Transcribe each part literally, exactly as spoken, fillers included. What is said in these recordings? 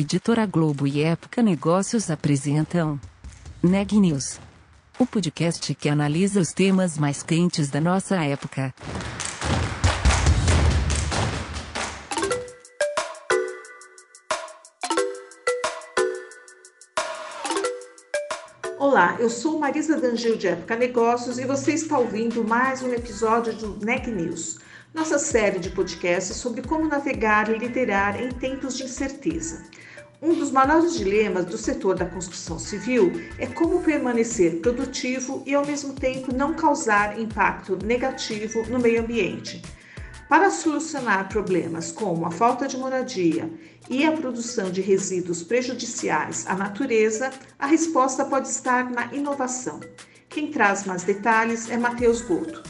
Editora Globo e Época Negócios apresentam Neg News, o podcast que analisa os temas mais quentes da nossa época. Olá, eu sou Marisa D'Angelo de Época Negócios e você está ouvindo mais um episódio do Neg News, nossa série de podcasts sobre como navegar e liderar em tempos de incerteza. Um dos maiores dilemas do setor da construção civil é como permanecer produtivo e, ao mesmo tempo, não causar impacto negativo no meio ambiente. Para solucionar problemas como a falta de moradia e a produção de resíduos prejudiciais à natureza, a resposta pode estar na inovação. Quem traz mais detalhes é Matheus Goto.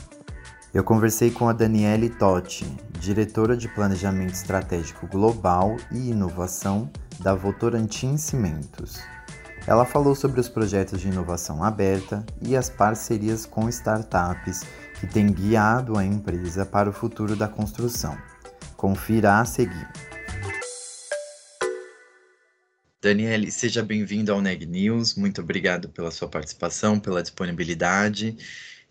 Eu conversei com a Daniele Totti, diretora de Planejamento Estratégico Global e Inovação da Votorantim Cimentos. Ela falou sobre os projetos de inovação aberta e as parcerias com startups que têm guiado a empresa para o futuro da construção. Confira a seguir. Daniele, seja bem-vindo ao Neg News. Muito obrigado pela sua participação, pela disponibilidade.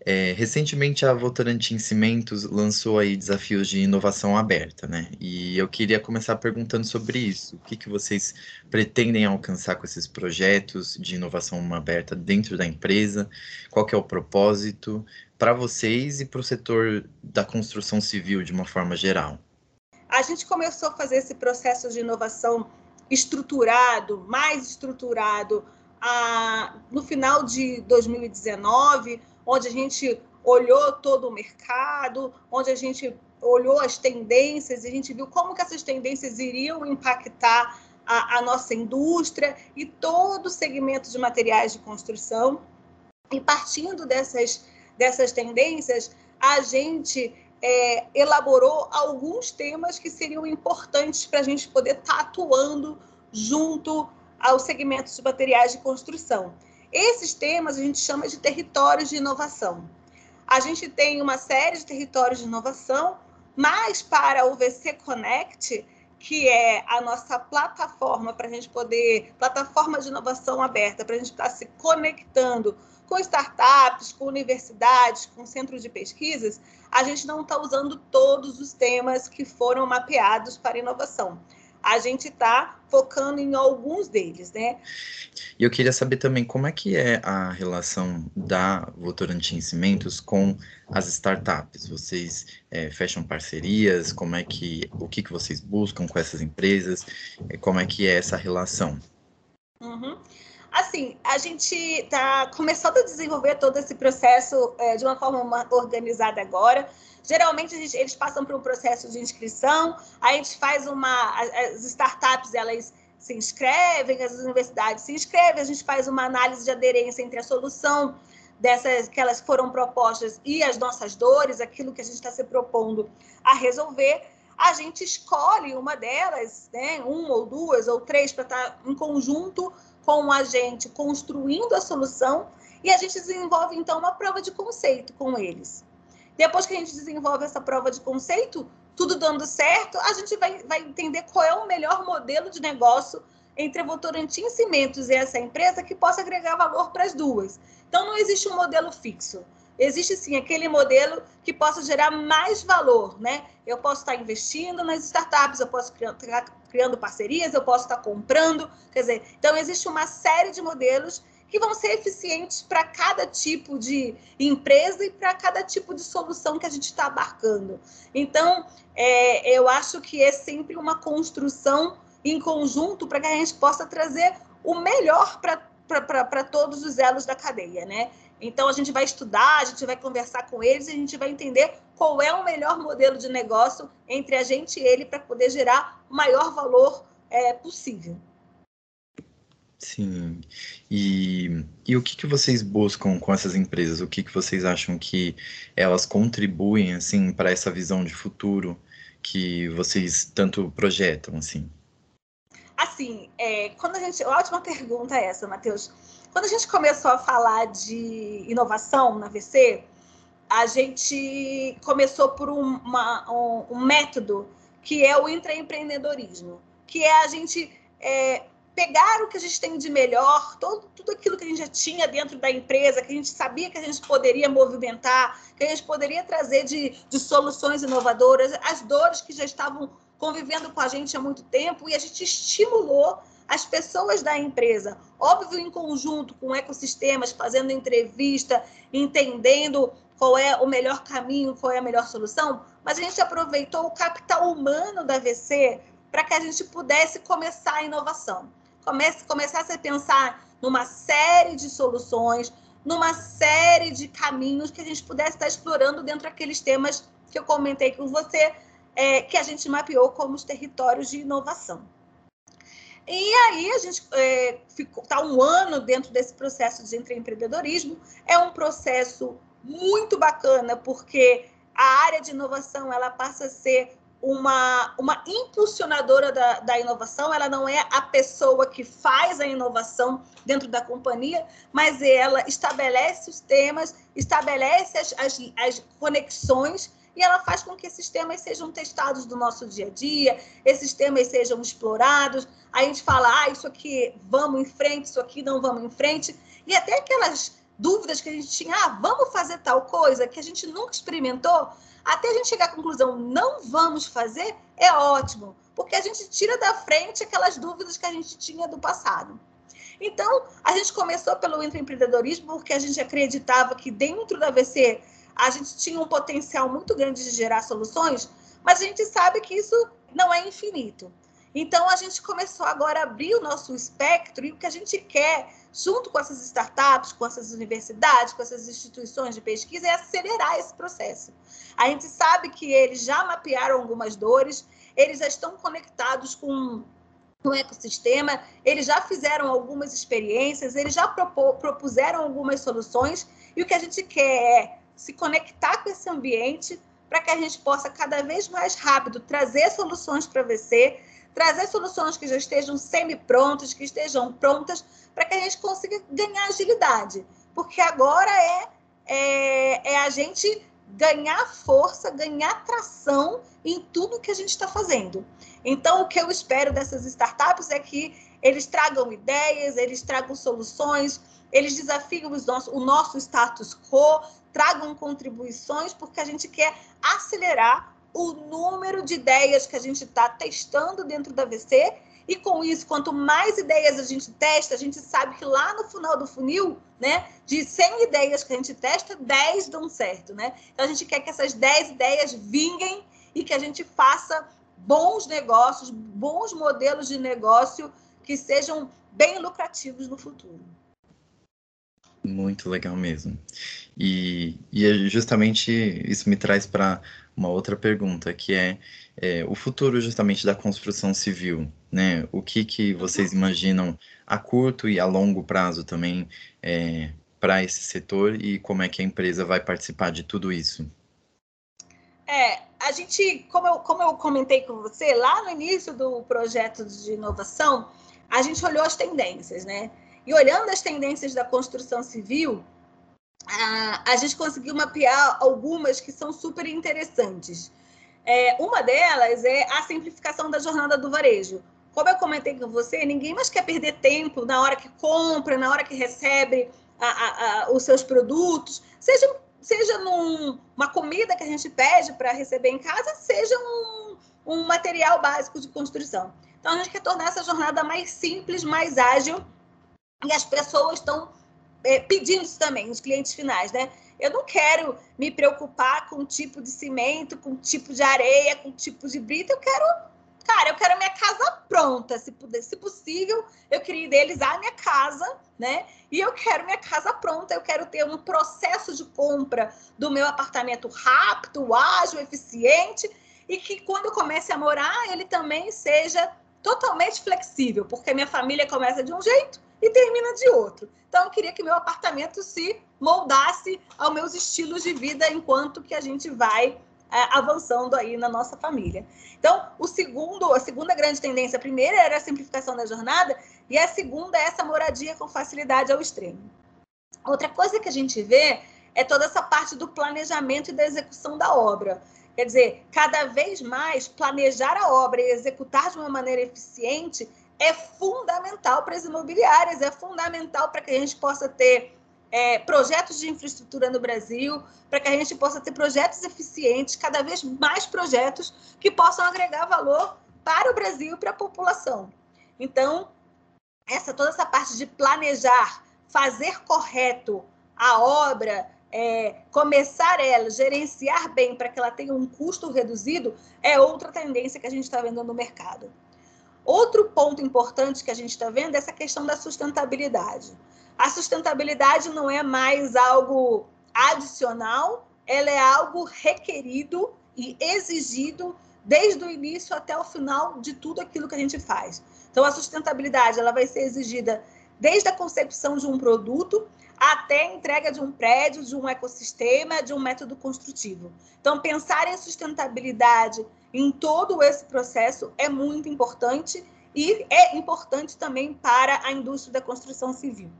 É, recentemente, a Votorantim Cimentos lançou aí desafios de inovação aberta, né? E eu queria começar perguntando sobre isso. O que, que vocês pretendem alcançar com esses projetos de inovação aberta dentro da empresa? Qual que é o propósito para vocês e para o setor da construção civil de uma forma geral? A gente começou a fazer esse processo de inovação estruturado, mais estruturado, a, no final de dois mil e dezenove, onde a gente olhou todo o mercado, onde a gente olhou as tendências e a gente viu como que essas tendências iriam impactar a, a nossa indústria e todo o segmento de materiais de construção. E partindo dessas, dessas tendências, a gente é, elaborou alguns temas que seriam importantes para a gente poder estar atuando junto aos segmentos de materiais de construção. Esses temas a gente chama de territórios de inovação. A gente tem uma série de territórios de inovação, mas para o V C Connect, que é a nossa plataforma para a gente poder, plataforma de inovação aberta, para a gente estar se conectando com startups, com universidades, com centros de pesquisas, a gente não está usando todos os temas que foram mapeados para inovação. A gente está focando em alguns deles, né? E eu queria saber também como é que é a relação da Votorantim Cimentos com as startups. Vocês é, fecham parcerias? Como é que, o que, que vocês buscam com essas empresas? Como é que é essa relação? Uhum. Assim, a gente está começando a desenvolver todo esse processo é, de uma forma organizada agora. Geralmente, a gente, eles passam por um processo de inscrição, a gente faz uma... As startups, elas se inscrevem, as universidades se inscrevem, a gente faz uma análise de aderência entre a solução dessas que elas foram propostas e as nossas dores, aquilo que a gente está se propondo a resolver. A gente escolhe uma delas, né, uma ou duas ou três, para estar em conjunto com a gente, construindo a solução, e a gente desenvolve, então, uma prova de conceito com eles. Depois que a gente desenvolve essa prova de conceito, tudo dando certo, a gente vai, vai entender qual é o melhor modelo de negócio entre a Votorantim Cimentos e essa empresa que possa agregar valor para as duas. Então, não existe um modelo fixo. Existe, sim, aquele modelo que possa gerar mais valor, né? Eu posso estar investindo nas startups, eu posso criar... criando parcerias, eu posso estar comprando, quer dizer, então existe uma série de modelos que vão ser eficientes para cada tipo de empresa e para cada tipo de solução que a gente está abarcando. Então, é, eu acho que é sempre uma construção em conjunto para que a gente possa trazer o melhor para todos os elos da cadeia, né? Então, a gente vai estudar, a gente vai conversar com eles e a gente vai entender qual é o melhor modelo de negócio entre a gente e ele para poder gerar o maior valor é, possível. Sim. E, e o que, que vocês buscam com essas empresas? O que, que vocês acham que elas contribuem assim, para essa visão de futuro que vocês tanto projetam? Assim, assim é, quando a gente... Ótima pergunta essa, Matheus. Quando a gente começou a falar de inovação na V C, a gente começou por um, uma, um, um método que é o intraempreendedorismo, que é a gente é, pegar o que a gente tem de melhor, todo, tudo aquilo que a gente já tinha dentro da empresa, que a gente sabia que a gente poderia movimentar, que a gente poderia trazer de, de soluções inovadoras, as dores que já estavam convivendo com a gente há muito tempo, e a gente estimulou as pessoas da empresa, óbvio, em conjunto com ecossistemas, fazendo entrevista, entendendo qual é o melhor caminho, qual é a melhor solução, mas a gente aproveitou o capital humano da V C para que a gente pudesse começar a inovação. Comece, começasse a pensar numa série de soluções, numa série de caminhos que a gente pudesse estar explorando dentro daqueles temas que eu comentei com você, é, que a gente mapeou como os territórios de inovação. E aí a gente é, ficou, tá um ano dentro desse processo de empreendedorismo. É um processo muito bacana, porque a área de inovação ela passa a ser uma, uma impulsionadora da, da inovação. Ela não é a pessoa que faz a inovação dentro da companhia, mas ela estabelece os temas, estabelece as, as, as conexões, e ela faz com que esses temas sejam testados do nosso dia a dia, esses temas sejam explorados, a gente fala, ah, isso aqui vamos em frente, isso aqui não vamos em frente, e até aquelas dúvidas que a gente tinha, ah, vamos fazer tal coisa que a gente nunca experimentou, até a gente chegar à conclusão, não vamos fazer, é ótimo, porque a gente tira da frente aquelas dúvidas que a gente tinha do passado. Então, a gente começou pelo intraempreendedorismo, porque a gente acreditava que dentro da V C a gente tinha um potencial muito grande de gerar soluções, mas a gente sabe que isso não é infinito. Então, a gente começou agora a abrir o nosso espectro, e o que a gente quer, junto com essas startups, com essas universidades, com essas instituições de pesquisa, é acelerar esse processo. A gente sabe que eles já mapearam algumas dores, eles já estão conectados com no ecossistema, eles já fizeram algumas experiências, eles já propuseram algumas soluções, e o que a gente quer é se conectar com esse ambiente para que a gente possa cada vez mais rápido trazer soluções para V C, trazer soluções que já estejam semi-prontas, que estejam prontas, para que a gente consiga ganhar agilidade. Porque agora é, é, é a gente ganhar força, ganhar tração em tudo que a gente está fazendo. Então, o que eu espero dessas startups é que eles tragam ideias, eles tragam soluções, eles desafiam os nossos, o nosso status quo, tragam contribuições, porque a gente quer acelerar o número de ideias que a gente está testando dentro da V C, e com isso, quanto mais ideias a gente testa, a gente sabe que lá no final do funil, né, de cem ideias que a gente testa, dez dão certo, né? Então, a gente quer que essas dez ideias vinguem e que a gente faça bons negócios, bons modelos de negócio que sejam bem lucrativos no futuro. Muito legal mesmo. E, e justamente isso me traz para uma outra pergunta, que é, é o futuro justamente da construção civil, né? O que, que vocês imaginam a curto e a longo prazo também é, para esse setor, e como é que a empresa vai participar de tudo isso? É, a gente, como eu, como eu comentei com você, lá no início do projeto de inovação, a gente olhou as tendências, né? E olhando as tendências da construção civil, a gente conseguiu mapear algumas que são super interessantes. É, uma delas é a simplificação da jornada do varejo. Como eu comentei com você, ninguém mais quer perder tempo na hora que compra, na hora que recebe a, a, a, os seus produtos, seja, seja num, uma comida que a gente pede para receber em casa, seja um, um material básico de construção. Então, a gente quer tornar essa jornada mais simples, mais ágil, e as pessoas estão é, pedindo isso também, os clientes finais, né? Eu não quero me preocupar com o tipo de cimento, com o tipo de areia, com o tipo de brita. Eu quero, cara, eu quero a minha casa pronta. Se puder, se possível, eu queria idealizar a minha casa, né? E eu quero minha casa pronta. Eu quero ter um processo de compra do meu apartamento rápido, ágil, eficiente, e que quando eu comece a morar, ele também seja totalmente flexível, porque a minha família começa de um jeito e termina de outro. Então, eu queria que meu apartamento se moldasse aos meus estilos de vida enquanto que a gente vai é, avançando aí na nossa família. Então, o segundo, a segunda grande tendência, a primeira era a simplificação da jornada, e a segunda é essa moradia com facilidade ao extremo. Outra coisa que a gente vê é toda essa parte do planejamento e da execução da obra. Quer dizer, cada vez mais planejar a obra e executar de uma maneira eficiente é fundamental para as imobiliárias, é fundamental para que a gente possa ter é, projetos de infraestrutura no Brasil, para que a gente possa ter projetos eficientes, cada vez mais projetos que possam agregar valor para o Brasil e para a população. Então, essa, toda essa parte de planejar, fazer correto a obra, é, começar ela, gerenciar bem para que ela tenha um custo reduzido, é outra tendência que a gente está vendo no mercado. Outro ponto importante que a gente está vendo é essa questão da sustentabilidade. A sustentabilidade não é mais algo adicional, ela é algo requerido e exigido desde o início até o final de tudo aquilo que a gente faz. Então, a sustentabilidade ela vai ser exigida desde a concepção de um produto até a entrega de um prédio, de um ecossistema, de um método construtivo. Então, pensar em sustentabilidade em todo esse processo é muito importante e é importante também para a indústria da construção civil.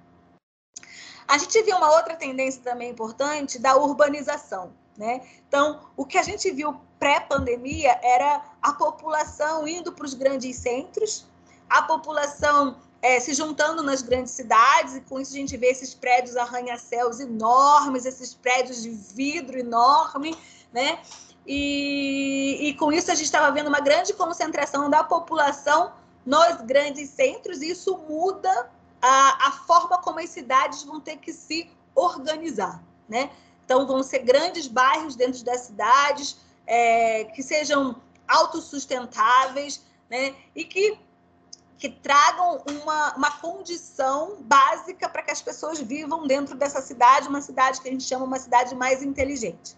A gente viu uma outra tendência também importante da urbanização, né? Então, o que a gente viu pré-pandemia era a população indo para os grandes centros, a população É, se juntando nas grandes cidades, e com isso a gente vê esses prédios arranha-céus enormes, esses prédios de vidro enorme, né? E, e com isso a gente estava vendo uma grande concentração da população nos grandes centros, e isso muda a, a forma como as cidades vão ter que se organizar, né? Então, vão ser grandes bairros dentro das cidades, é, que sejam autossustentáveis, né? E que que tragam uma, uma condição básica para que as pessoas vivam dentro dessa cidade, uma cidade que a gente chama uma cidade mais inteligente.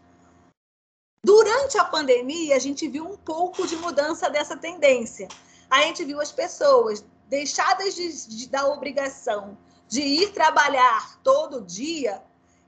Durante a pandemia, a gente viu um pouco de mudança dessa tendência. A gente viu as pessoas deixadas de, de, da obrigação de ir trabalhar todo dia,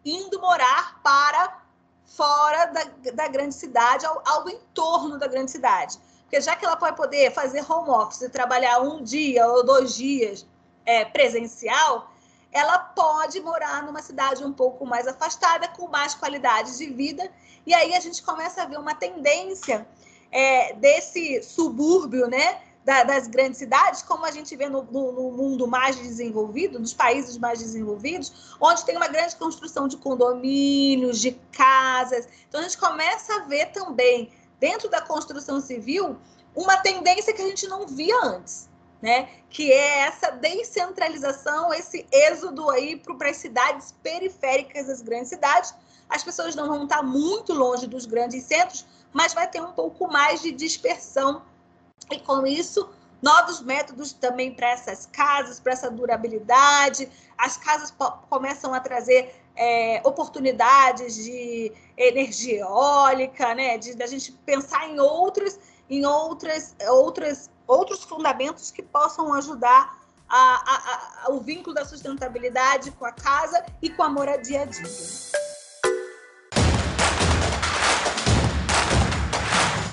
indo morar para fora da, da grande cidade, ao, ao entorno da grande cidade. Porque já que ela vai poder fazer home office e trabalhar um dia ou dois dias é, presencial, ela pode morar numa cidade um pouco mais afastada, com mais qualidade de vida. E aí a gente começa a ver uma tendência é, desse subúrbio, né, da, das grandes cidades, como a gente vê no, no, no mundo mais desenvolvido, nos países mais desenvolvidos, onde tem uma grande construção de condomínios, de casas. Então, a gente começa a ver também dentro da construção civil, uma tendência que a gente não via antes, né? Que é essa descentralização, esse êxodo aí para as cidades periféricas das grandes cidades. As pessoas não vão estar muito longe dos grandes centros, mas vai ter um pouco mais de dispersão. E com isso, novos métodos também para essas casas, para essa durabilidade. As casas começam a trazer É, oportunidades de energia eólica, né? De, de a gente pensar em outros, em outras, outras, outros fundamentos que possam ajudar a, a, a, o vínculo da sustentabilidade com a casa e com a moradia digna.